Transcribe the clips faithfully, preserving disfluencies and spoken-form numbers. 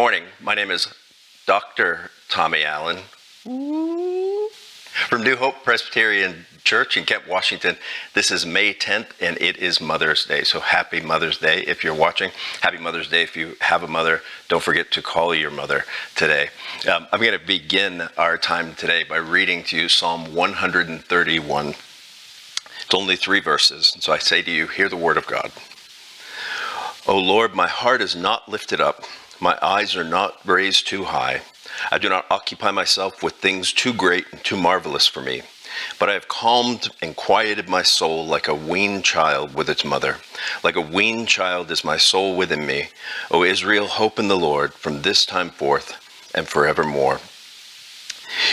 morning. My name is Doctor Tommy Allen from New Hope Presbyterian Church in Kent, Washington. This is May tenth, and it is Mother's Day. So happy Mother's Day if you're watching. Happy Mother's Day if you have a mother. Don't forget to call your mother today. Um, I'm going to begin our time today by reading to you Psalm one thirty-one. It's only three verses. So I say to you, hear the word of God. O Lord, my heart is not lifted up. My eyes are not raised too high. I do not occupy myself with things too great and too marvelous for me. But I have calmed and quieted my soul like a weaned child with its mother. Like a weaned child is my soul within me. O Israel, hope in the Lord from this time forth and forevermore.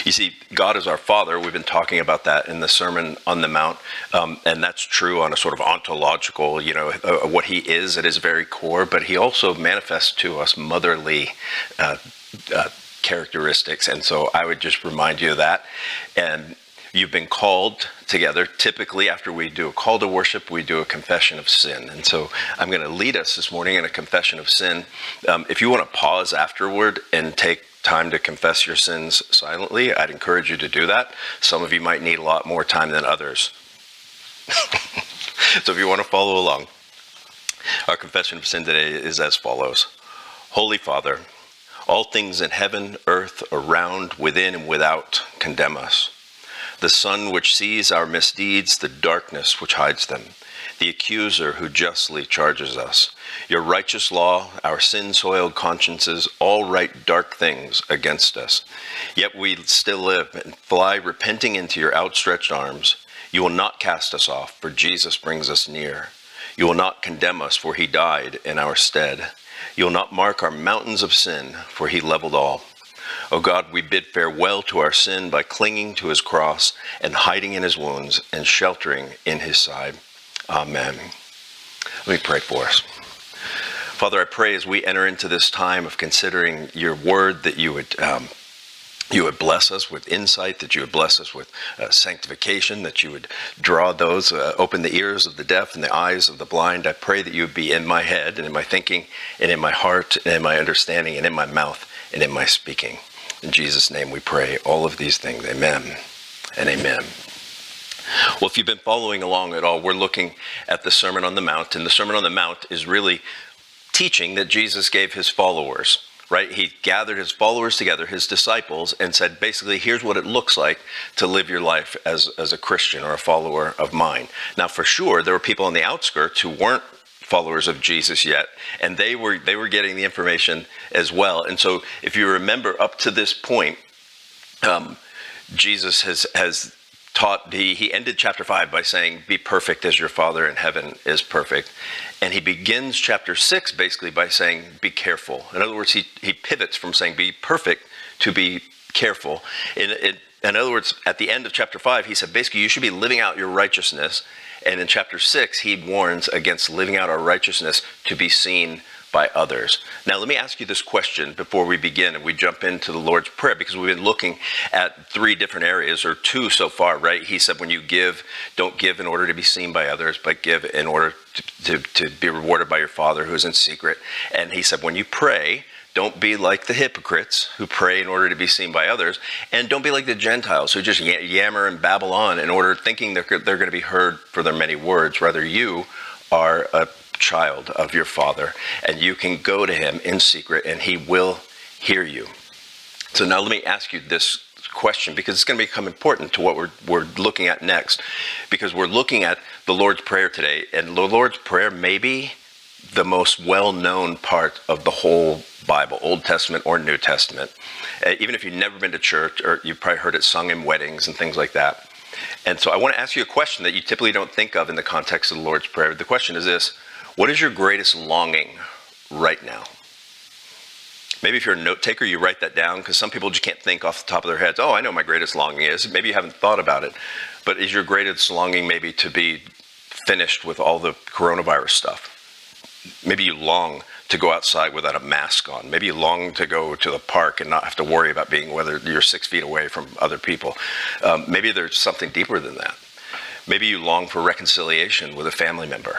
You see, God is our Father. We've been talking about that in the Sermon on the Mount, um, and that's true on a sort of ontological, you know, uh, what he is at his very core, but he also manifests to us motherly uh, uh, characteristics, and so I would just remind you of that. And you've been called together. Typically, after we do a call to worship, we do a confession of sin. And so I'm going to lead us this morning in a confession of sin. Um, if you want to pause afterward and take time to confess your sins silently, I'd encourage you to do that. Some of you might need a lot more time than others. So if you want to follow along, our confession of sin today is as follows. Holy Father, all things in heaven, earth, around, within, and without condemn us. The sun which sees our misdeeds, the darkness which hides them, the accuser who justly charges us. Your righteous law, our sin-soiled consciences, all write dark things against us. Yet we still live and fly, repenting into your outstretched arms. You will not cast us off, for Jesus brings us near. You will not condemn us, for he died in our stead. You will not mark our mountains of sin, for he leveled all. O God, we bid farewell to our sin by clinging to his cross and hiding in his wounds and sheltering in his side. Amen. Let me pray for us. Father, I pray as we enter into this time of considering your word that you would um, you would bless us with insight, that you would bless us with uh, sanctification, that you would draw those, uh, open the ears of the deaf and the eyes of the blind. I pray that you would be in my head and in my thinking and in my heart and in my understanding and in my mouth and in my speaking. In Jesus' name we pray all of these things. Amen and amen. Well, if you've been following along at all, we're looking at the Sermon on the Mount, and the Sermon on the Mount is really teaching that Jesus gave his followers, right? He gathered his followers together, his disciples, and said, basically, here's what it looks like to live your life as, as a Christian or a follower of mine. Now, for sure, there were people on the outskirts who weren't followers of Jesus yet, and they were they were getting the information as well. And so, if you remember, up to this point, um, Jesus has has taught. The, he ended chapter five by saying, "Be perfect as your Father in heaven is perfect," and he begins chapter six basically by saying, "Be careful." In other words, he he pivots from saying "Be perfect" to "Be careful." In, in, in other words, at the end of chapter five, he said basically you should be living out your righteousness. And in chapter six, he warns against living out our righteousness to be seen by others. Now, let me ask you this question before we begin and we jump into the Lord's Prayer, because we've been looking at three different areas, or two so far, right? He said, when you give, don't give in order to be seen by others, but give in order to, to, to be rewarded by your Father who is in secret. And he said, when you pray, don't be like the hypocrites who pray in order to be seen by others. And don't be like the Gentiles who just yammer and babble on in order, thinking they're, they're going to be heard for their many words. Rather, you are a child of your Father, and you can go to him in secret, and he will hear you. So now let me ask you this question, because it's going to become important to what we're, we're looking at next, because we're looking at the Lord's Prayer today. And the Lord's Prayer may be the most well-known part of the whole Bible, Old Testament or New Testament. Uh, even if you've never been to church, or you've probably heard it sung in weddings and things like that. And so I want to ask you a question that you typically don't think of in the context of the Lord's Prayer. The question is this: what is your greatest longing right now? Maybe if you're a note taker, you write that down, because some people just can't think off the top of their heads. Oh, I know my greatest longing is. Maybe you haven't thought about it, but is your greatest longing maybe to be finished with all the coronavirus stuff? Maybe you long to go outside without a mask on. Maybe you long to go to the park and not have to worry about being whether you're six feet away from other people. Um, maybe there's something deeper than that. Maybe you long for reconciliation with a family member.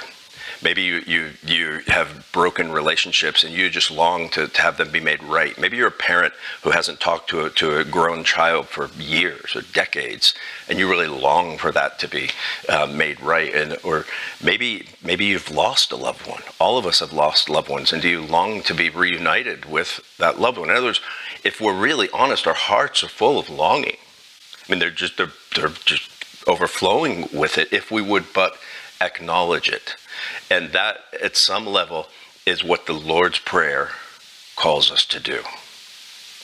Maybe you, you, you have broken relationships and you just long to, to have them be made right. Maybe you're a parent who hasn't talked to a, to a grown child for years or decades, and you really long for that to be uh, made right. And or maybe maybe you've lost a loved one. All of us have lost loved ones, and do you long to be reunited with that loved one? In other words, if we're really honest, our hearts are full of longing. I mean, they're just they're, they're just overflowing with it if we would but acknowledge it. And that, at some level, is what the Lord's Prayer calls us to do,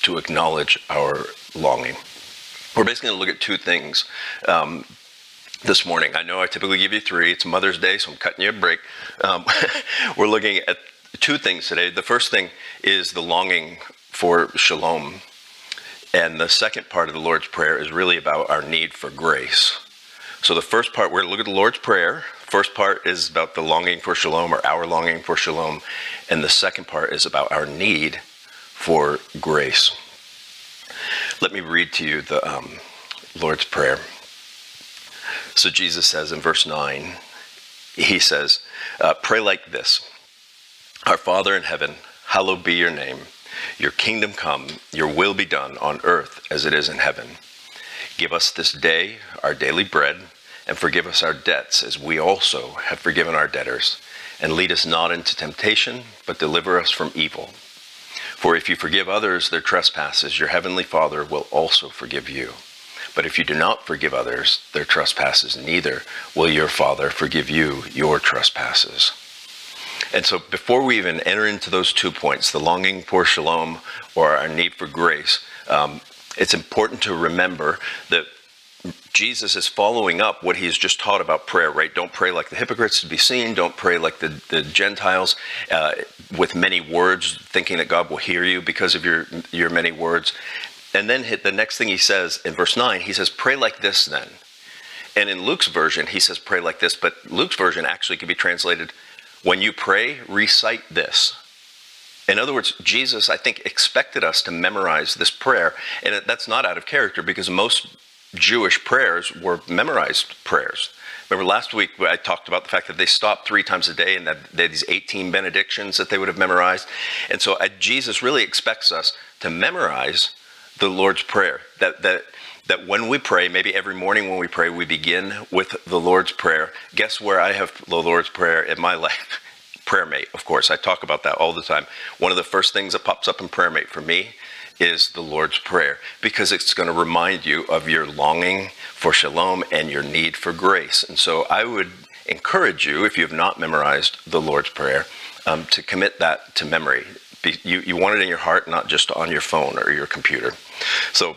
to acknowledge our longing. We're basically going to look at two things um, this morning. I know I typically give you three. It's Mother's Day, so I'm cutting you a break. Um, we're looking at two things today. The first thing is the longing for shalom. And the second part of the Lord's Prayer is really about our need for grace. So the first part, we're going to look at the Lord's Prayer. First part is about the longing for shalom, or our longing for shalom. And the second part is about our need for grace. Let me read to you the um, Lord's Prayer. So Jesus says in verse nine, he says, uh, pray like this. Our Father in heaven, hallowed be your name. Your kingdom come, your will be done on earth as it is in heaven. Give us this day our daily bread, and forgive us our debts as we also have forgiven our debtors. And lead us not into temptation, but deliver us from evil. For if you forgive others their trespasses, your heavenly Father will also forgive you. But if you do not forgive others their trespasses, neither will your Father forgive you your trespasses. And so before we even enter into those two points, the longing for shalom or our need for grace, um, it's important to remember that Jesus is following up what he's just taught about prayer, right? Don't pray like the hypocrites to be seen. Don't pray like the, the Gentiles uh, with many words, thinking that God will hear you because of your, your many words. And then the next thing he says in verse nine, he says, pray like this then. And in Luke's version, he says, pray like this. But Luke's version actually can be translated, when you pray, recite this. In other words, Jesus, I think, expected us to memorize this prayer. And that's not out of character because most Jewish prayers were memorized prayers. Remember last week I talked about the fact that they stopped three times a day and that they had these eighteen benedictions that they would have memorized. And so uh, Jesus really expects us to memorize the Lord's Prayer. That, that, that when we pray, maybe every morning when we pray, we begin with the Lord's Prayer. Guess where I have the Lord's Prayer in my life? Prayer Mate, of course. I talk about that all the time. One of the first things that pops up in Prayer Mate for me is the Lord's Prayer, because it's going to remind you of your longing for shalom and your need for grace. And so I would encourage you, if you have not memorized the Lord's Prayer, um, to commit that to memory. Be, you, you want it in your heart, not just on your phone or your computer. So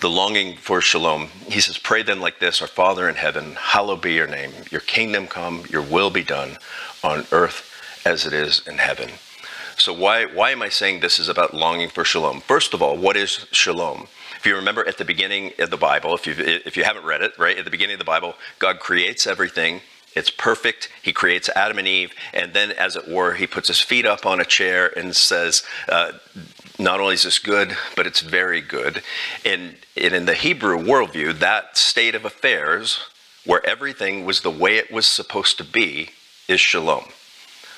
the longing for shalom, he says, pray then like this, our Father in heaven, hallowed be your name. Your kingdom come, your will be done on earth as it is in heaven. So why, why am I saying this is about longing for shalom? First of all, what is shalom? If you remember at the beginning of the Bible, if, you've, if you haven't read it, right? At the beginning of the Bible, God creates everything. It's perfect. He creates Adam and Eve. And then, as it were, he puts his feet up on a chair and says, uh, not only is this good, but it's very good. And, and in the Hebrew worldview, that state of affairs, where everything was the way it was supposed to be, is shalom.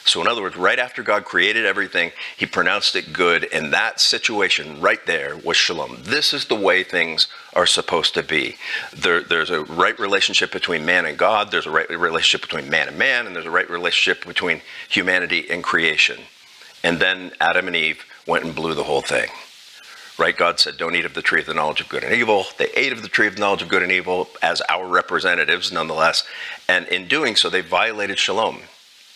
So in other words, right after God created everything, he pronounced it good. And that situation right there was shalom. This is the way things are supposed to be. There, there's a right relationship between man and God. There's a right relationship between man and man. And there's a right relationship between humanity and creation. And then Adam and Eve went and blew the whole thing. Right? God said, don't eat of the tree of the knowledge of good and evil. They ate of the tree of the knowledge of good and evil as our representatives, nonetheless. And in doing so, they violated shalom.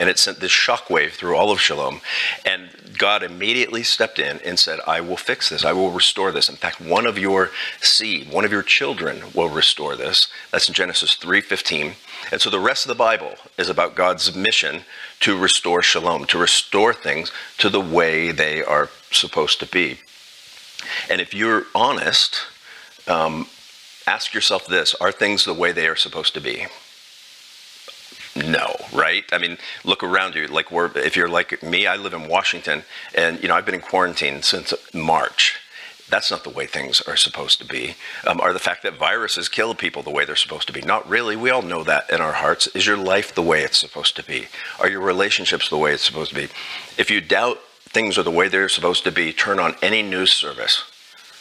And it sent this shockwave through all of shalom. And God immediately stepped in and said, I will fix this. I will restore this. In fact, one of your seed, one of your children will restore this. That's in Genesis three fifteen. And so the rest of the Bible is about God's mission to restore shalom, to restore things to the way they are supposed to be. And if you're honest, um, ask yourself this, are things the way they are supposed to be? No, right? I mean, look around you. Like, we're, if you're like me, I live in Washington, and you know I've been in quarantine since March, that's not the way things are supposed to be, um, or the fact that viruses kill people the way they're supposed to be. Not really. We all know that in our hearts. Is your life the way it's supposed to be? Are your relationships the way it's supposed to be? If you doubt things are the way they're supposed to be, turn on any news service,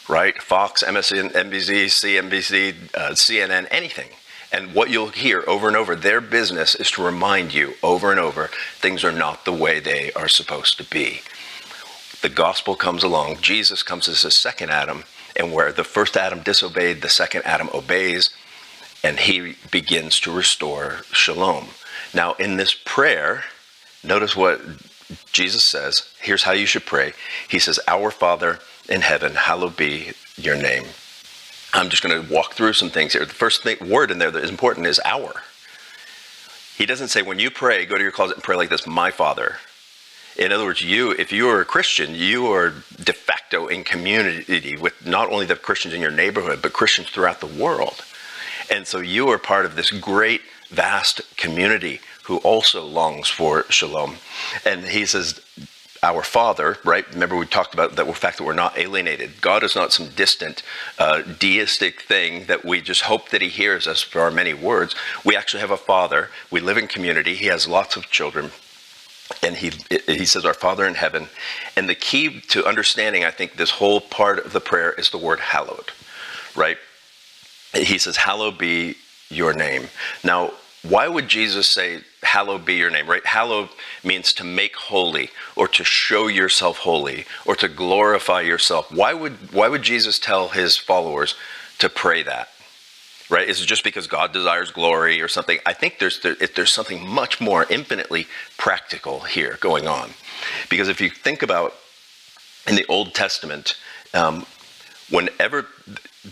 right? Fox, M S N B C, C N B C, uh, C N N, anything. And what you'll hear over and over, their business is to remind you over and over, things are not the way they are supposed to be. The gospel comes along. Jesus comes as the second Adam, and where the first Adam disobeyed, the second Adam obeys, and he begins to restore shalom. Now, in this prayer, notice what Jesus says. Here's how you should pray. He says, Our Father in heaven, hallowed be your name. I'm just going to walk through some things here. The first thing, word in there that is important is our. He doesn't say, when you pray, go to your closet and pray like this, my Father. In other words, you, if you are a Christian, you are de facto in community with not only the Christians in your neighborhood, but Christians throughout the world. And so you are part of this great, vast community who also longs for shalom. And he says, Our Father, right? Remember we talked about the fact that we're not alienated. God is not some distant uh, deistic thing that we just hope that he hears us for our many words. We actually have a Father. We live in community. He has lots of children. And he, he says, Our Father in heaven. And the key to understanding, I think, this whole part of the prayer is the word hallowed, right? He says, hallowed be your name. Now, why would Jesus say, hallowed be your name, right? Hallowed means to make holy, or to show yourself holy, or to glorify yourself. Why would, why would Jesus tell his followers to pray that, right? Is it just because God desires glory or something? I think there's, there, if there's something much more infinitely practical here going on. Because if you think about in the Old Testament, um, whenever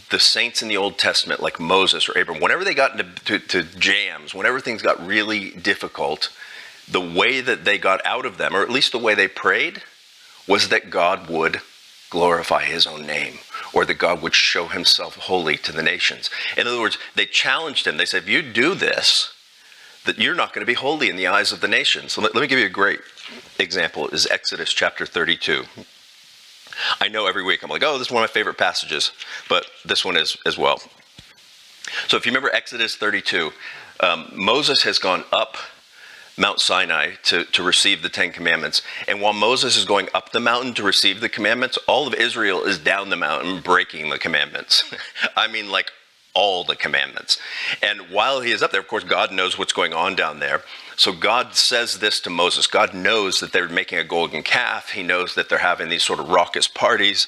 the saints in the Old Testament, like Moses or Abram, whenever they got into to, to jams, whenever things got really difficult, the way that they got out of them, or at least the way they prayed, was that God would glorify his own name, or that God would show himself holy to the nations. In other words, they challenged him. They said, if you do this, that you're not going to be holy in the eyes of the nations. So let, let me give you a great example. It is Exodus chapter thirty-two. I know every week I'm like, oh, this is one of my favorite passages, but this one is as well. So if you remember Exodus thirty-two, um, Moses has gone up Mount Sinai to, to receive the Ten Commandments. And while Moses is going up the mountain to receive the commandments, all of Israel is down the mountain breaking the commandments. I mean, like all the commandments. And while he is up there, of course, God knows what's going on down there. So God says this to Moses. God knows that they're making a golden calf. He knows that they're having these sort of raucous parties.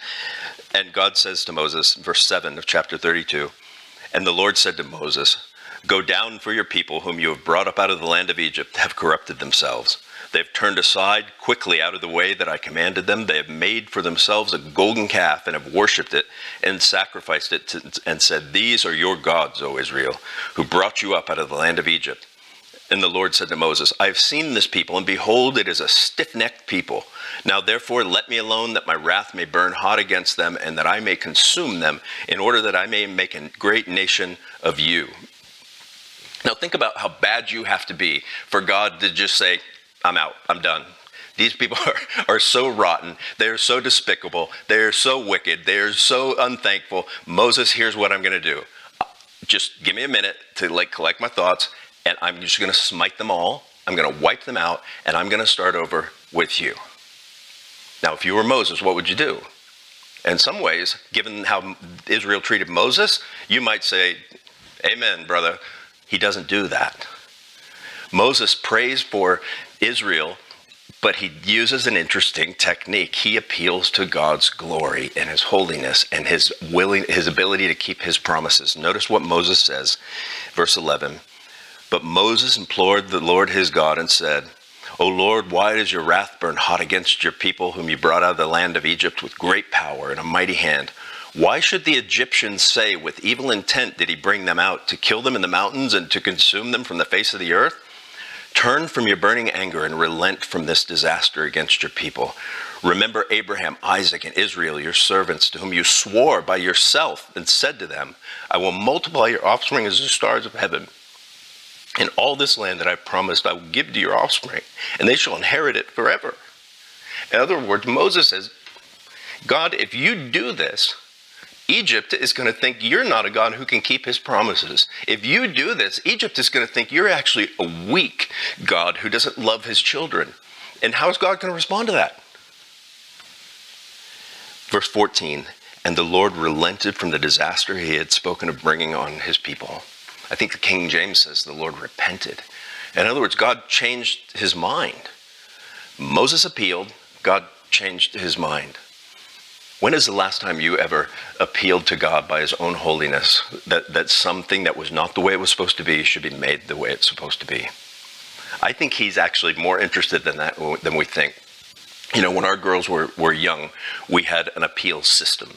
And God says to Moses, verse seven of chapter thirty-two, And the Lord said to Moses, Go down, for your people whom you have brought up out of the land of Egypt have corrupted themselves. They have turned aside quickly out of the way that I commanded them. They have made for themselves a golden calf and have worshipped it and sacrificed it to, and said, These are your gods, O Israel, who brought you up out of the land of Egypt. And the Lord said to Moses, I have seen this people, and behold, it is a stiff-necked people. Now therefore let me alone, that my wrath may burn hot against them, and that I may consume them, in order that I may make a great nation of you. Now think about how bad you have to be for God to just say, I'm out, I'm done. These people are, are so rotten, they are so despicable, they are so wicked, they are so unthankful. Moses, here's what I'm going to do. Just give me a minute to like collect my thoughts, and I'm just going to smite them all, I'm going to wipe them out, and I'm going to start over with you. Now, if you were Moses, what would you do? In some ways, given how Israel treated Moses, you might say, amen, brother. He doesn't do that. Moses prays for Israel, but he uses an interesting technique. He appeals to God's glory and his holiness and his willing, his ability to keep his promises. Notice what Moses says, verse eleven. But Moses implored the Lord his God and said, O Lord, why does your wrath burn hot against your people whom you brought out of the land of Egypt with great power and a mighty hand? Why should the Egyptians say, with evil intent did he bring them out, to kill them in the mountains and to consume them from the face of the earth? Turn from your burning anger and relent from this disaster against your people. Remember Abraham, Isaac, and Israel, your servants, to whom you swore by yourself and said to them, I will multiply your offspring as the stars of heaven. And all this land that I promised I will give to your offspring, and they shall inherit it forever. In other words, Moses says, God, if you do this, Egypt is going to think you're not a God who can keep his promises. If you do this, Egypt is going to think you're actually a weak God who doesn't love his children. And how is God going to respond to that? Verse fourteen, and the Lord relented from the disaster he had spoken of bringing on his people. I think the King James says the Lord repented. In other words, God changed his mind. Moses appealed, God changed his mind. When is the last time you ever appealed to God by his own holiness that, that something that was not the way it was supposed to be should be made the way it's supposed to be? I think he's actually more interested in that than we think. You know, when our girls were, were young, we had an appeal system.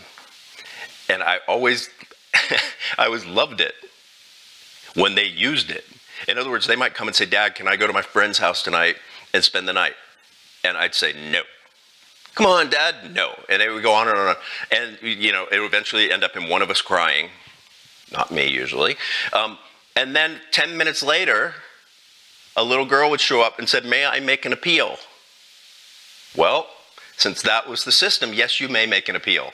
And I always, I always loved it when they used it. In other words, they might come and say, Dad, can I go to my friend's house tonight and spend the night? And I'd say, no. Come on, Dad, no. And it would go on and on and on. And, you know, it would eventually end up in one of us crying. Not me, usually. Um, and then ten minutes later, a little girl would show up and said, may I make an appeal? Well, since that was the system, yes, you may make an appeal.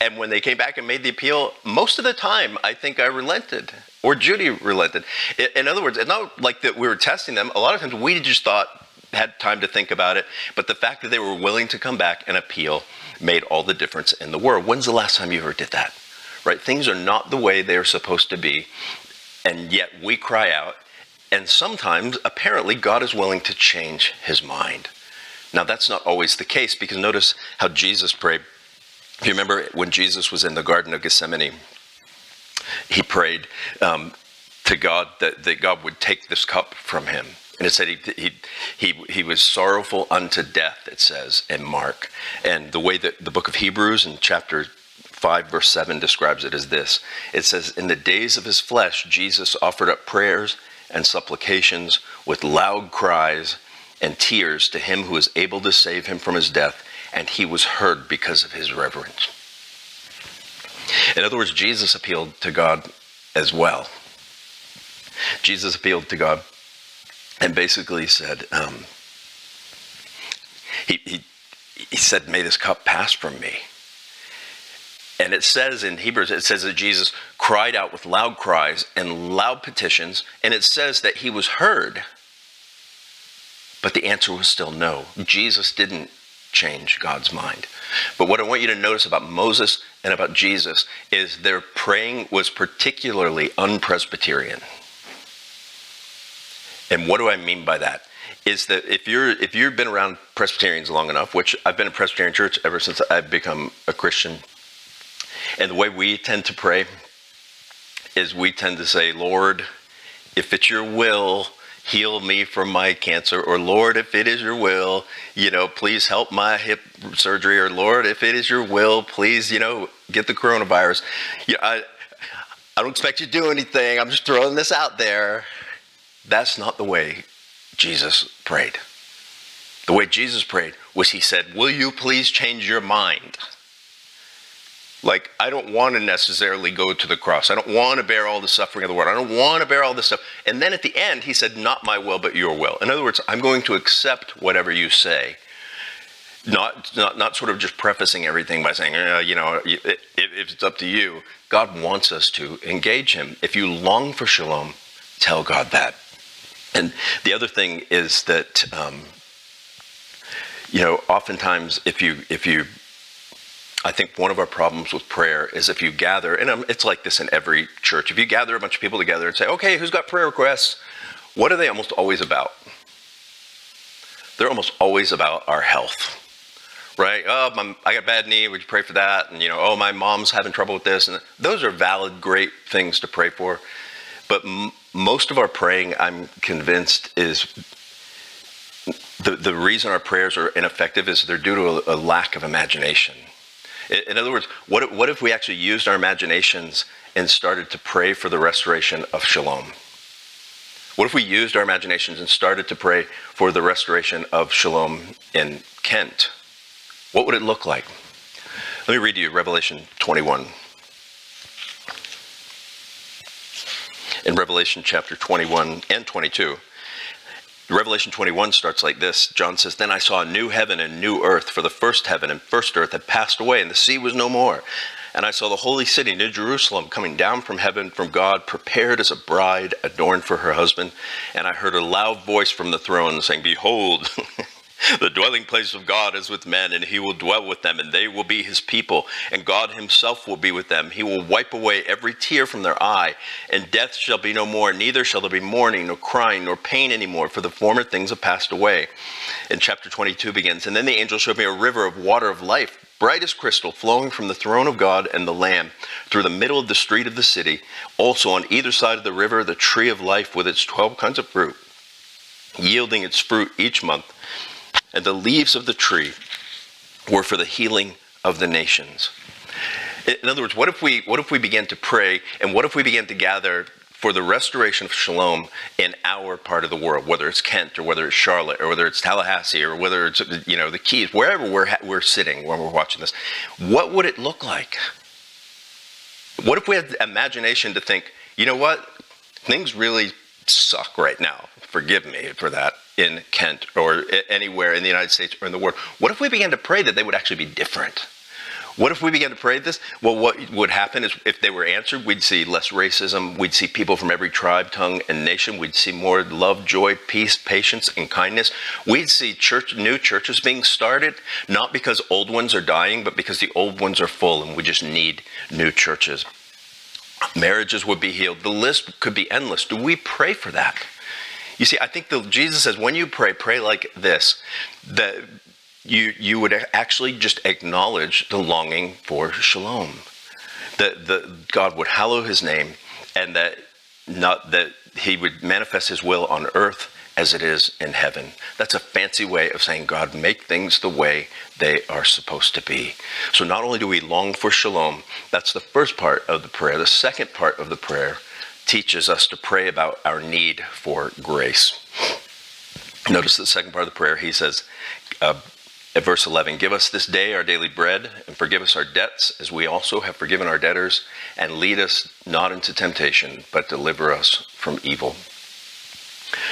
And when they came back and made the appeal, most of the time, I think I relented. Or Judy relented. In other words, it's not like that we were testing them. A lot of times we just thought, had time to think about it, but the fact that they were willing to come back and appeal made all the difference in the world. When's the last time you ever did that? Right? Things are not the way they're supposed to be, and yet we cry out, and sometimes, apparently, God is willing to change his mind. Now, that's not always the case, because notice how Jesus prayed. If you remember when Jesus was in the Garden of Gethsemane, he prayed um, to God that, that God would take this cup from him. And it said he, he, he, he was sorrowful unto death, it says in Mark. And the way that the book of Hebrews in chapter five, verse seven describes it is this. It says, in the days of his flesh, Jesus offered up prayers and supplications with loud cries and tears to him who was able to save him from his death. And he was heard because of his reverence. In other words, Jesus appealed to God as well. Jesus appealed to God. And basically said, um, he, he, he said, may this cup pass from me. And it says in Hebrews, it says that Jesus cried out with loud cries and loud petitions. And it says that he was heard, but the answer was still no. Jesus didn't change God's mind. But what I want you to notice about Moses and about Jesus is their praying was particularly un-Presbyterian. And what do I mean by that? Is that if you're if you've been around Presbyterians long enough, which I've been a Presbyterian church ever since I've become a Christian, and the way we tend to pray is we tend to say, Lord, if it's your will, heal me from my cancer, or Lord, if it is your will, you know, please help my hip surgery, or Lord, if it is your will, please, you know, get the coronavirus. You know, I I don't expect you to do anything. I'm just throwing this out there. That's not the way Jesus prayed. The way Jesus prayed was he said, will you please change your mind? Like, I don't want to necessarily go to the cross. I don't want to bear all the suffering of the world. I don't want to bear all this stuff. And then at the end, he said, not my will, but your will. In other words, I'm going to accept whatever you say. Not, not, not sort of just prefacing everything by saying, eh, you know, if it, it, it's up to you. God wants us to engage him. If you long for shalom, tell God that. And the other thing is that, um, you know, oftentimes if you, if you, I think one of our problems with prayer is if you gather, and it's like this in every church, if you gather a bunch of people together and say, okay, who's got prayer requests? What are they almost always about? They're almost always about our health, right? Oh, my, I got a bad knee, would you pray for that? And, you know, oh, my mom's having trouble with this. And those are valid, great things to pray for. But m most of our praying, I'm convinced, is the, the reason our prayers are ineffective is they're due to a, a lack of imagination. In, in other words, what, what if we actually used our imaginations and started to pray for the restoration of shalom? What if we used our imaginations and started to pray for the restoration of shalom in Kent? What would it look like? Let me read to you Revelation twenty-one. In Revelation chapter twenty-one and twenty-two, Revelation twenty-one starts like this. John says, "Then I saw a new heaven and new earth, for the first heaven and first earth had passed away, and the sea was no more. And I saw the holy city, New Jerusalem, coming down from heaven from God, prepared as a bride adorned for her husband. And I heard a loud voice from the throne saying, 'Behold, the dwelling place of God is with men, and he will dwell with them, and they will be his people, and God himself will be with them. He will wipe away every tear from their eye, and death shall be no more, neither shall there be mourning, nor crying, nor pain anymore, for the former things have passed away.'" And chapter twenty-two begins, "And then the angel showed me a river of water of life, bright as crystal, flowing from the throne of God and the Lamb through the middle of the street of the city. Also on either side of the river, the tree of life with its twelve kinds of fruit, yielding its fruit each month. And the leaves of the tree were for the healing of the nations." In other words, what if we, what if we began to pray, and what if we began to gather for the restoration of shalom in our part of the world, whether it's Kent or whether it's Charlotte or whether it's Tallahassee or whether it's, you know, the Keys, wherever we're, we're sitting when we're watching this? What would it look like? What if we had the imagination to think, you know what, things really suck right now, forgive me for that, in Kent or anywhere in the United States or in the world? What if we began to pray that they would actually be different? What if we began to pray this? Well, what would happen is, if they were answered, we'd see less racism. We'd see people from every tribe, tongue, and nation. We'd see more love, joy, peace, patience, and kindness. We'd see church, new churches being started, not because old ones are dying, but because the old ones are full and we just need new churches. Marriages would be healed. The list could be endless. Do we pray for that? You see, I think the, Jesus says, when you pray, pray like this, that you, you would actually just acknowledge the longing for shalom, that, that God would hallow his name, and that, not, that he would manifest his will on earth as it is in heaven. That's a fancy way of saying, God, make things the way they are supposed to be. So not only do we long for shalom, that's the first part of the prayer. The second part of the prayer teaches us to pray about our need for grace. Notice the second part of the prayer, he says, uh, at verse eleven, "Give us this day our daily bread, and forgive us our debts, as we also have forgiven our debtors, and lead us not into temptation, but deliver us from evil."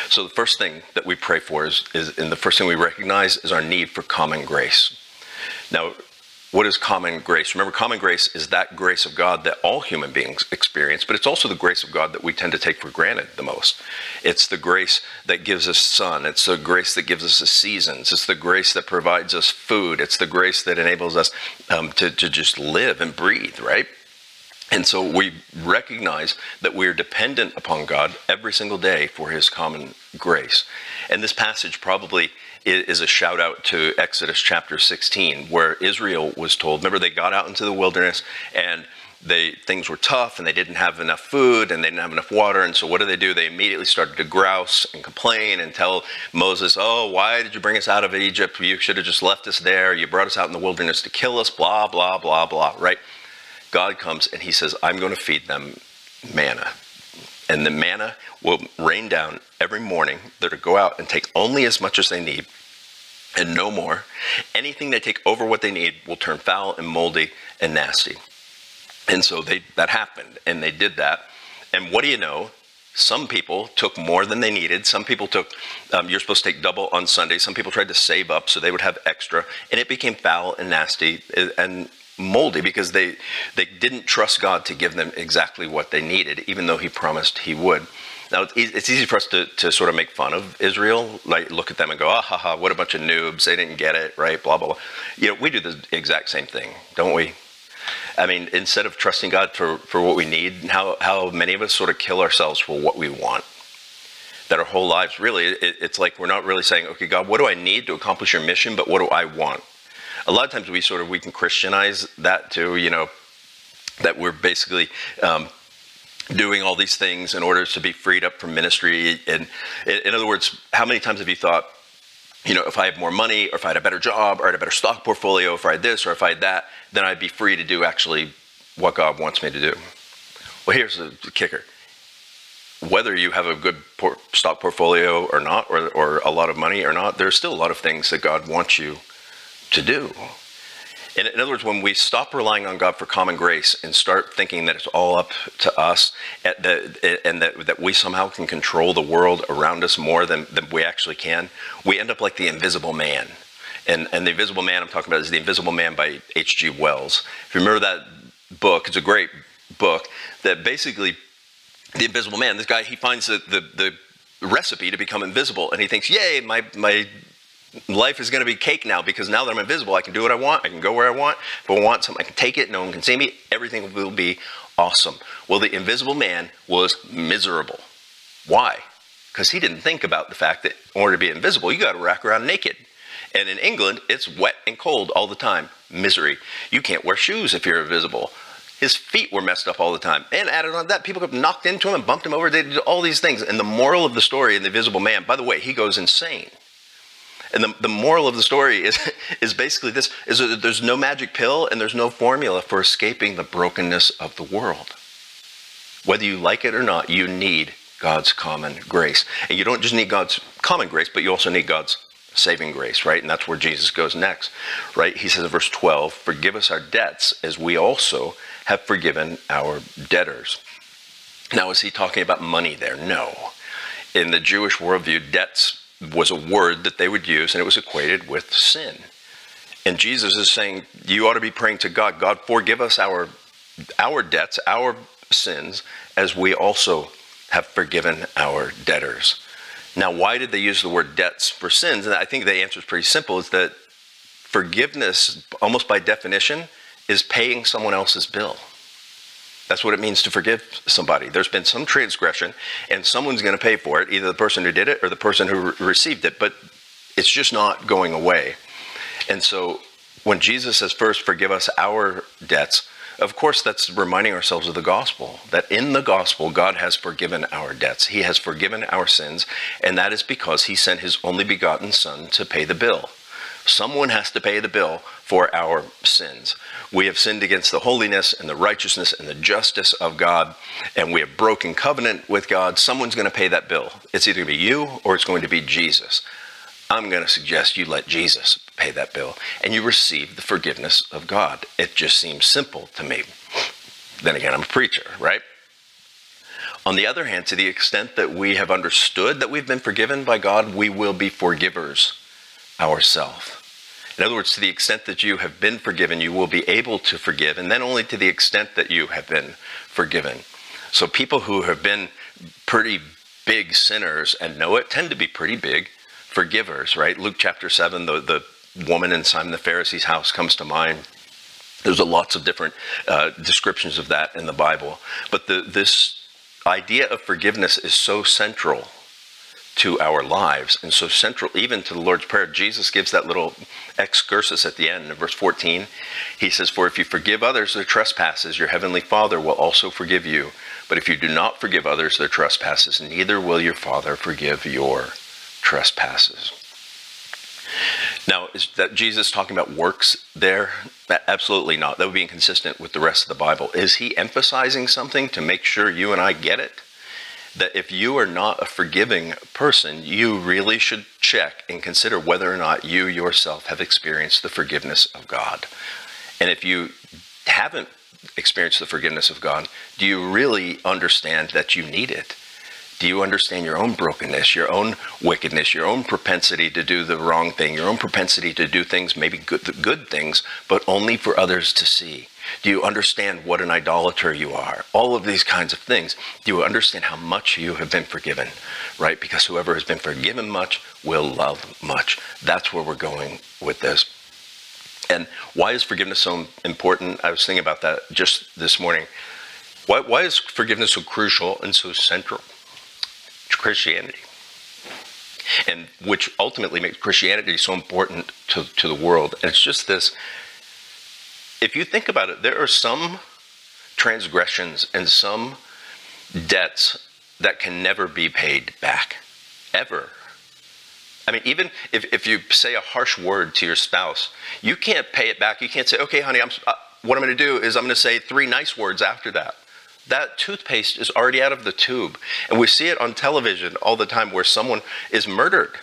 So the first thing that we pray for is, is and the first thing we recognize is our need for common grace. Now, what is common grace? Remember, common grace is that grace of God that all human beings experience, but it's also the grace of God that we tend to take for granted the most. It's the grace that gives us sun. It's the grace that gives us the seasons. It's the grace that provides us food. It's the grace that enables us um, to, to just live and breathe, right? And so we recognize that we are dependent upon God every single day for his common grace. And this passage probably is a shout out to Exodus chapter sixteen, where Israel was told, remember, they got out into the wilderness and they, things were tough and they didn't have enough food and they didn't have enough water. And so what did they do? They immediately started to grouse and complain and tell Moses, "Oh, why did you bring us out of Egypt? You should have just left us there. You brought us out in the wilderness to kill us, blah, blah, blah, blah," right? God comes and he says, "I'm going to feed them manna." And the manna will rain down every morning. They're to go out and take only as much as they need and no more. Anything they take over what they need will turn foul and moldy and nasty. And so they, that happened, and they did that. And what do you know? Some people took more than they needed. Some people took, um, you're supposed to take double on Sunday. Some people tried to save up so they would have extra. And it became foul and nasty and moldy because they they didn't trust God to give them exactly what they needed, even though he promised he would. Now, it's easy, it's easy for us to, to sort of make fun of Israel, like look at them and go, "Ah, ha, ha, what a bunch of noobs. They didn't get it, right? Blah, blah, blah." You know, we do the exact same thing, don't we? I mean, instead of trusting God for, for what we need, how, how many of us sort of kill ourselves for what we want? That our whole lives, really, it, it's like we're not really saying, "Okay, God, what do I need to accomplish your mission, but what do I want?" A lot of times we sort of, we can Christianize that too, you know, that we're basically um, doing all these things in order to be freed up from ministry. And in other words, how many times have you thought, you know, if I had more money, or if I had a better job, or I had a better stock portfolio, if I had this, or if I had that, then I'd be free to do actually what God wants me to do? Well, here's the kicker. Whether you have a good por- stock portfolio or not, or, or a lot of money or not, there's still a lot of things that God wants you to do. In, in other words, when we stop relying on God for common grace and start thinking that it's all up to us at the, and that, that we somehow can control the world around us more than, than we actually can, we end up like the Invisible Man. And, and the Invisible Man I'm talking about is The Invisible Man by H G Wells. If you remember that book, it's a great book that basically, the Invisible Man, this guy, he finds the, the, the recipe to become invisible, and he thinks, yay, my, my life is going to be cake now, because now that I'm invisible, I can do what I want, I can go where I want. If I want something, I can take it, no one can see me, everything will be awesome. Well, the Invisible Man was miserable. Why? Because he didn't think about the fact that in order to be invisible, you got to walk around naked. And in England, it's wet and cold all the time. Misery. You can't wear shoes if you're invisible. His feet were messed up all the time. And added on to that, people knocked into him and bumped him over. They did all these things. And the moral of the story in The Invisible Man, by the way, he goes insane. And the, the moral of the story is, is basically this, is that there's no magic pill and there's no formula for escaping the brokenness of the world. Whether you like it or not, you need God's common grace. And you don't just need God's common grace, but you also need God's saving grace, right? And that's where Jesus goes next, right? He says in verse twelve, forgive us our debts as we also have forgiven our debtors. Now, is he talking about money there? No. In the Jewish worldview, debts was a word that they would use, and it was equated with sin. And Jesus is saying, you ought to be praying to God, God, forgive us our, our debts, our sins, as we also have forgiven our debtors. Now, why did they use the word debts for sins? And I think the answer is pretty simple, is that forgiveness, almost by definition, is paying someone else's bill. That's what it means to forgive somebody. There's been some transgression, and someone's going to pay for it, either the person who did it or the person who received it, but it's just not going away. And so when Jesus says, first, forgive us our debts, of course, that's reminding ourselves of the gospel, that in the gospel, God has forgiven our debts. He has forgiven our sins, and that is because he sent his only begotten son to pay the bill. Someone has to pay the bill for our sins. We have sinned against the holiness and the righteousness and the justice of God, and we have broken covenant with God. Someone's going to pay that bill. It's either going to be you or it's going to be Jesus. I'm going to suggest you let Jesus pay that bill, and you receive the forgiveness of God. It just seems simple to me. Then again, I'm a preacher, right? On the other hand, to the extent that we have understood that we've been forgiven by God, we will be forgivers ourselves. In other words, to the extent that you have been forgiven, you will be able to forgive, and then only to the extent that you have been forgiven. So people who have been pretty big sinners and know it tend to be pretty big forgivers, right? Luke chapter seven, the, the woman in Simon the Pharisee's house comes to mind. There's a lots of different uh, descriptions of that in the Bible. But the, this idea of forgiveness is so central to our lives and so central even to the Lord's Prayer. Jesus gives that little excursus at the end in verse fourteen. He says, for if you forgive others their trespasses, your heavenly Father will also forgive you. But if you do not forgive others their trespasses, neither will your Father forgive your trespasses. Now, is that Jesus talking about works there? Absolutely not. That would be inconsistent with the rest of the Bible. Is he emphasizing something to make sure you and I get it? That if you are not a forgiving person, you really should check and consider whether or not you yourself have experienced the forgiveness of God. And if you haven't experienced the forgiveness of God, do you really understand that you need it? Do you understand your own brokenness, your own wickedness, your own propensity to do the wrong thing, your own propensity to do things, maybe good, good things, but only for others to see? Do you understand what an idolater you are? All of these kinds of things. Do you understand how much you have been forgiven, right? Because whoever has been forgiven much will love much. That's where we're going with this. And why is forgiveness so important? I was thinking about that just this morning. Why, why is forgiveness so crucial and so central? Christianity, and which ultimately makes Christianity so important to, to the world. And it's just this, if you think about it, there are some transgressions and some debts that can never be paid back, ever. I mean, even if, if you say a harsh word to your spouse, you can't pay it back. You can't say, okay, honey, I'm, uh, what I'm going to do is I'm going to say three nice words after that. That toothpaste is already out of the tube. And we see it on television all the time where someone is murdered.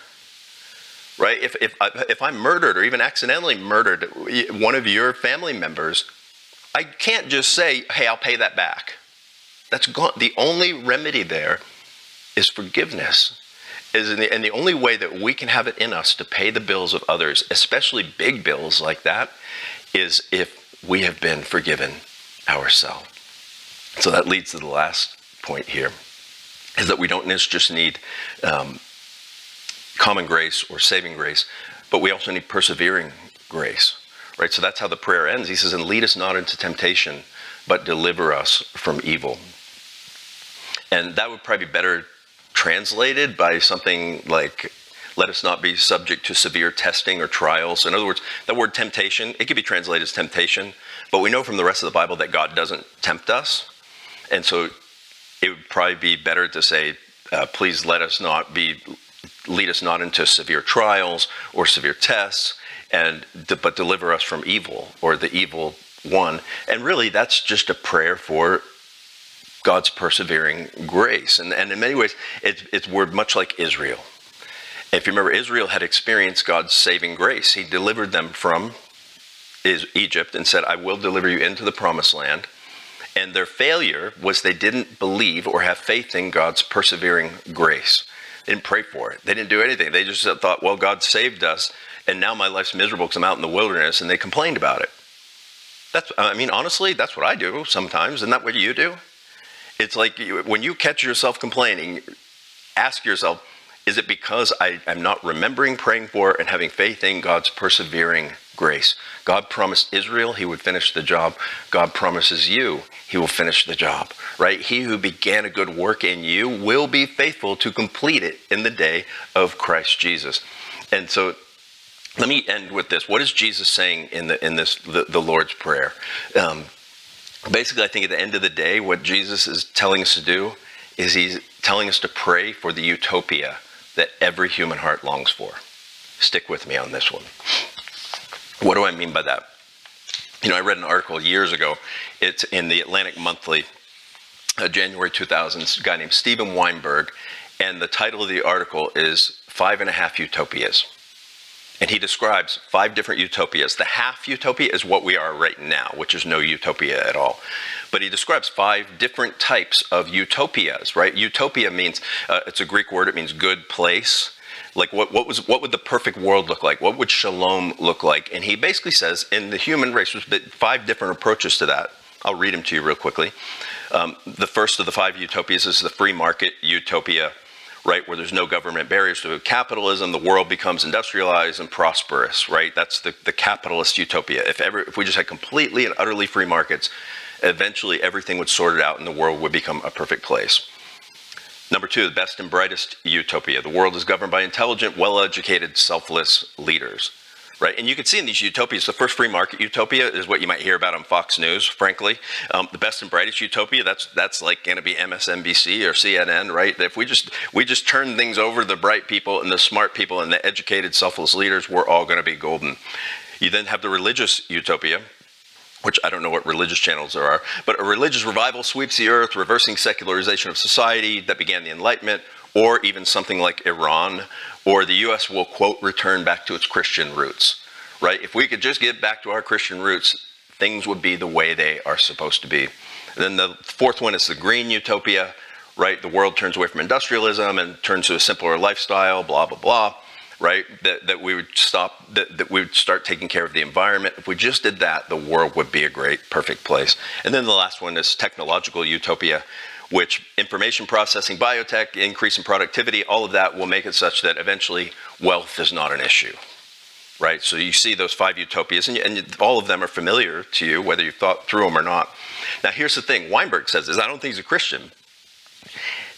right? If, if, I, if I'm murdered or even accidentally murdered one of your family members, I can't just say, hey, I'll pay that back. That's gone. The only remedy there is forgiveness. Is in the, and the only way that we can have it in us to pay the bills of others, especially big bills like that, is if we have been forgiven ourselves. So that leads to the last point here, is that we don't just need um, common grace or saving grace, but we also need persevering grace, right? So that's how the prayer ends. He says, and lead us not into temptation, but deliver us from evil. And that would probably be better translated by something like, let us not be subject to severe testing or trials. In other words, that word temptation, it could be translated as temptation, but we know from the rest of the Bible that God doesn't tempt us. And so it would probably be better to say, uh, please let us not be, lead us not into severe trials or severe tests, and but deliver us from evil or the evil one. And really, that's just a prayer for God's persevering grace. And, and in many ways, it's, it's we're much like Israel. If you remember, Israel had experienced God's saving grace. He delivered them from Egypt and said, I will deliver you into the promised land. And their failure was they didn't believe or have faith in God's persevering grace. They didn't pray for it. They didn't do anything. They just thought, well, God saved us, and now my life's miserable because I'm out in the wilderness, and they complained about it. That's, I mean, honestly, that's what I do sometimes. Isn't that what you do? It's like you, when you catch yourself complaining, ask yourself, is it because I, I'm not remembering, praying for, and having faith in God's persevering grace? God promised Israel he would finish the job. God promises you he will finish the job, right? He who began a good work in you will be faithful to complete it in the day of Christ Jesus. And so let me end with this. What is Jesus saying in the in this the, the Lord's Prayer? Um, basically, I think at the end of the day, what Jesus is telling us to do is he's telling us to pray for the utopia that every human heart longs for. Stick with me on this one. What do I mean by that? You know, I read an article years ago. It's in the Atlantic Monthly, uh, January two thousand, a guy named Steven Weinberg. And the title of the article is Five and a Half Utopias. And he describes five different utopias. The half utopia is what we are right now, which is no utopia at all. But he describes five different types of utopias, right? Utopia means, uh, it's a Greek word, it means good place. Like what, what, was, what would the perfect world look like? What would shalom look like? And he basically says in the human race, there's five different approaches to that. I'll read them to you real quickly. Um, the first of the five utopias is the free market utopia, right, where there's no government barriers to capitalism, the world becomes industrialized and prosperous, right? That's the, the capitalist utopia. If, ever, if we just had completely and utterly free markets, eventually everything would sort it out and the world would become a perfect place. Number two, the best and brightest utopia. The world is governed by intelligent, well-educated, selfless leaders, right? And you can see in these utopias, the first free market utopia is what you might hear about on Fox News, frankly. Um, the best and brightest utopia, that's that's like going to be M S N B C or C N N, right? If we just we just turn things over to the bright people and the smart people and the educated, selfless leaders, we're all going to be golden. You then have the religious utopia, which I don't know what religious channels there are, but a religious revival sweeps the earth, reversing secularization of society that began the Enlightenment, or even something like Iran, or the U S will, quote, return back to its Christian roots, right? If we could just get back to our Christian roots, things would be the way they are supposed to be. And then the fourth one is the green utopia, right? The world turns away from industrialism and turns to a simpler lifestyle, blah, blah, blah. Right, that, that we would stop, that, that we would start taking care of the environment. If we just did that, the world would be a great, perfect place. And then the last one is technological utopia, which information processing, biotech, increase in productivity, all of that will make it such that eventually wealth is not an issue, right? So you see those five utopias, and, you, and all of them are familiar to you, whether you've thought through them or not. Now, here's the thing. Weinberg says this. I don't think he's a Christian.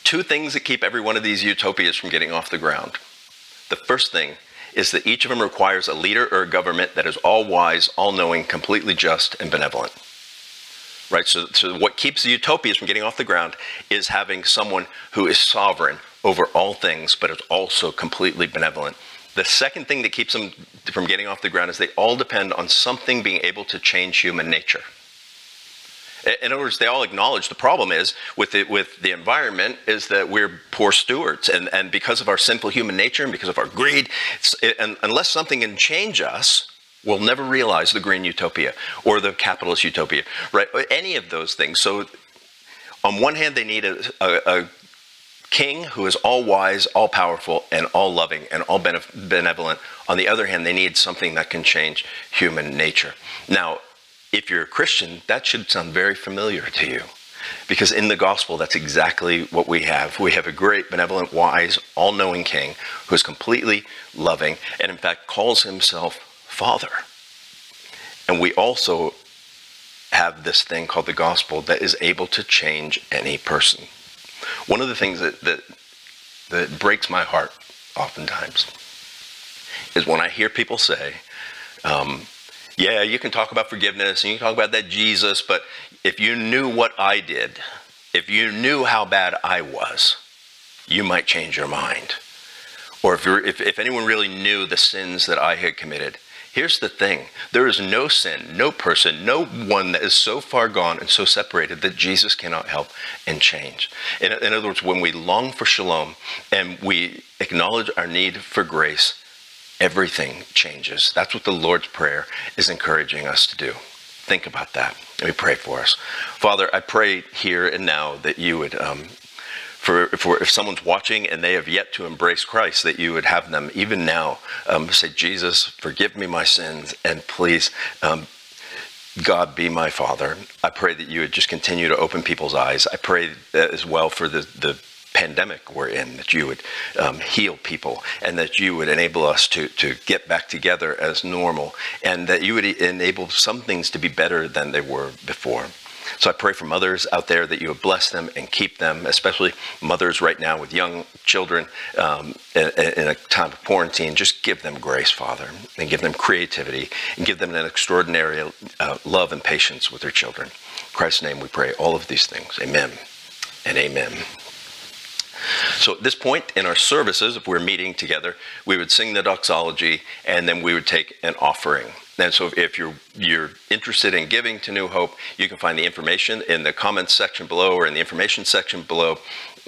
Two things that keep every one of these utopias from getting off the ground. The first thing is that each of them requires a leader or a government that is all-wise, all-knowing, completely just, and benevolent. Right? So, so what keeps the utopias from getting off the ground is having someone who is sovereign over all things, but is also completely benevolent. The second thing that keeps them from getting off the ground is they all depend on something being able to change human nature. In other words, they all acknowledge the problem is with the, with the environment is that we're poor stewards, and, and because of our sinful human nature and because of our greed, it's, it, and unless something can change us, we'll never realize the green utopia or the capitalist utopia, right? Or any of those things. So on one hand, they need a, a, a king who is all wise, all powerful, and all loving, and all benevolent. On the other hand, they need something that can change human nature. Now, if you're a Christian, that should sound very familiar to you, because in the gospel, that's exactly what we have. We have a great, benevolent, wise, all-knowing king who is completely loving and, in fact, calls himself Father. And we also have this thing called the gospel that is able to change any person. One of the things that, that, that breaks my heart oftentimes is when I hear people say, um, yeah, you can talk about forgiveness and you can talk about that Jesus, but if you knew what I did, if you knew how bad I was, you might change your mind. Or if, you're, if, if anyone really knew the sins that I had committed. Here's the thing. There is no sin, no person, no one that is so far gone and so separated that Jesus cannot help and change. In, in other words, when we long for shalom and we acknowledge our need for grace, everything changes. That's what the Lord's Prayer is encouraging us to do. Think about that. Let me pray for us. Father, I pray here and now that you would, um, for, for if someone's watching and they have yet to embrace Christ, that you would have them even now um, say, Jesus, forgive me my sins, and please, um, God, be my Father. I pray that you would just continue to open people's eyes. I pray that as well for the, the pandemic we're in, that you would um, heal people, and that you would enable us to, to get back together as normal, and that you would enable some things to be better than they were before. So I pray for mothers out there that you would bless them and keep them, especially mothers right now with young children um, in a time of quarantine. Just give them grace, Father, and give them creativity, and give them an extraordinary uh, love and patience with their children. In Christ's name we pray all of these things. Amen and amen. So at this point in our services, if we're meeting together, we would sing the doxology, and then we would take an offering. And so if you're, you're interested in giving to New Hope, you can find the information in the comments section below or in the information section below.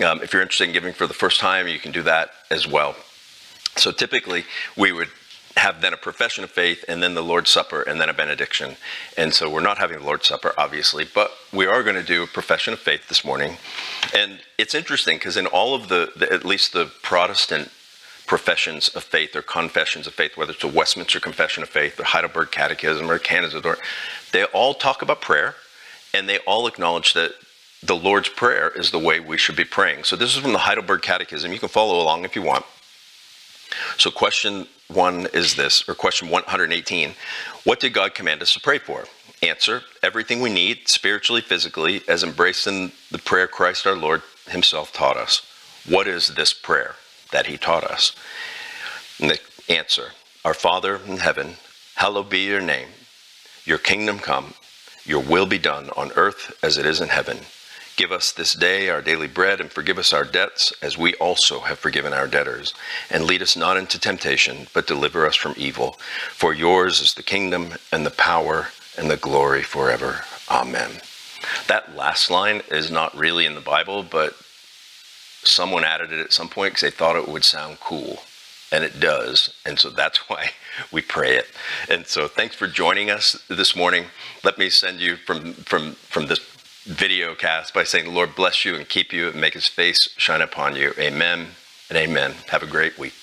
Um, if you're interested in giving for the first time, you can do that as well. So typically, we would have then a profession of faith, and then the Lord's Supper, and then a benediction. And so we're not having the Lord's Supper, obviously, but we are going to do a profession of faith this morning. And it's interesting because in all of the, the, at least the Protestant professions of faith or confessions of faith, whether it's a Westminster Confession of Faith or Heidelberg Catechism or Canons of Dort, they all talk about prayer, and they all acknowledge that the Lord's Prayer is the way we should be praying. So this is from the Heidelberg Catechism. You can follow along if you want. So question one is this, or question one hundred eighteen, what did God command us to pray for? Answer, everything we need, spiritually, physically, as embraced in the prayer Christ our Lord himself taught us. What is this prayer that he taught us? And the answer, our Father in heaven, hallowed be your name. Your kingdom come, your will be done on earth as it is in heaven. Give us this day our daily bread, and forgive us our debts, as we also have forgiven our debtors. And lead us not into temptation, but deliver us from evil. For yours is the kingdom, and the power, and the glory forever. Amen. That last line is not really in the Bible, but someone added it at some point because they thought it would sound cool. And it does. And so that's why we pray it. And so thanks for joining us this morning. Let me send you from, from, from this video cast by saying, the Lord bless you and keep you and make his face shine upon you. Amen and amen. Have a great week.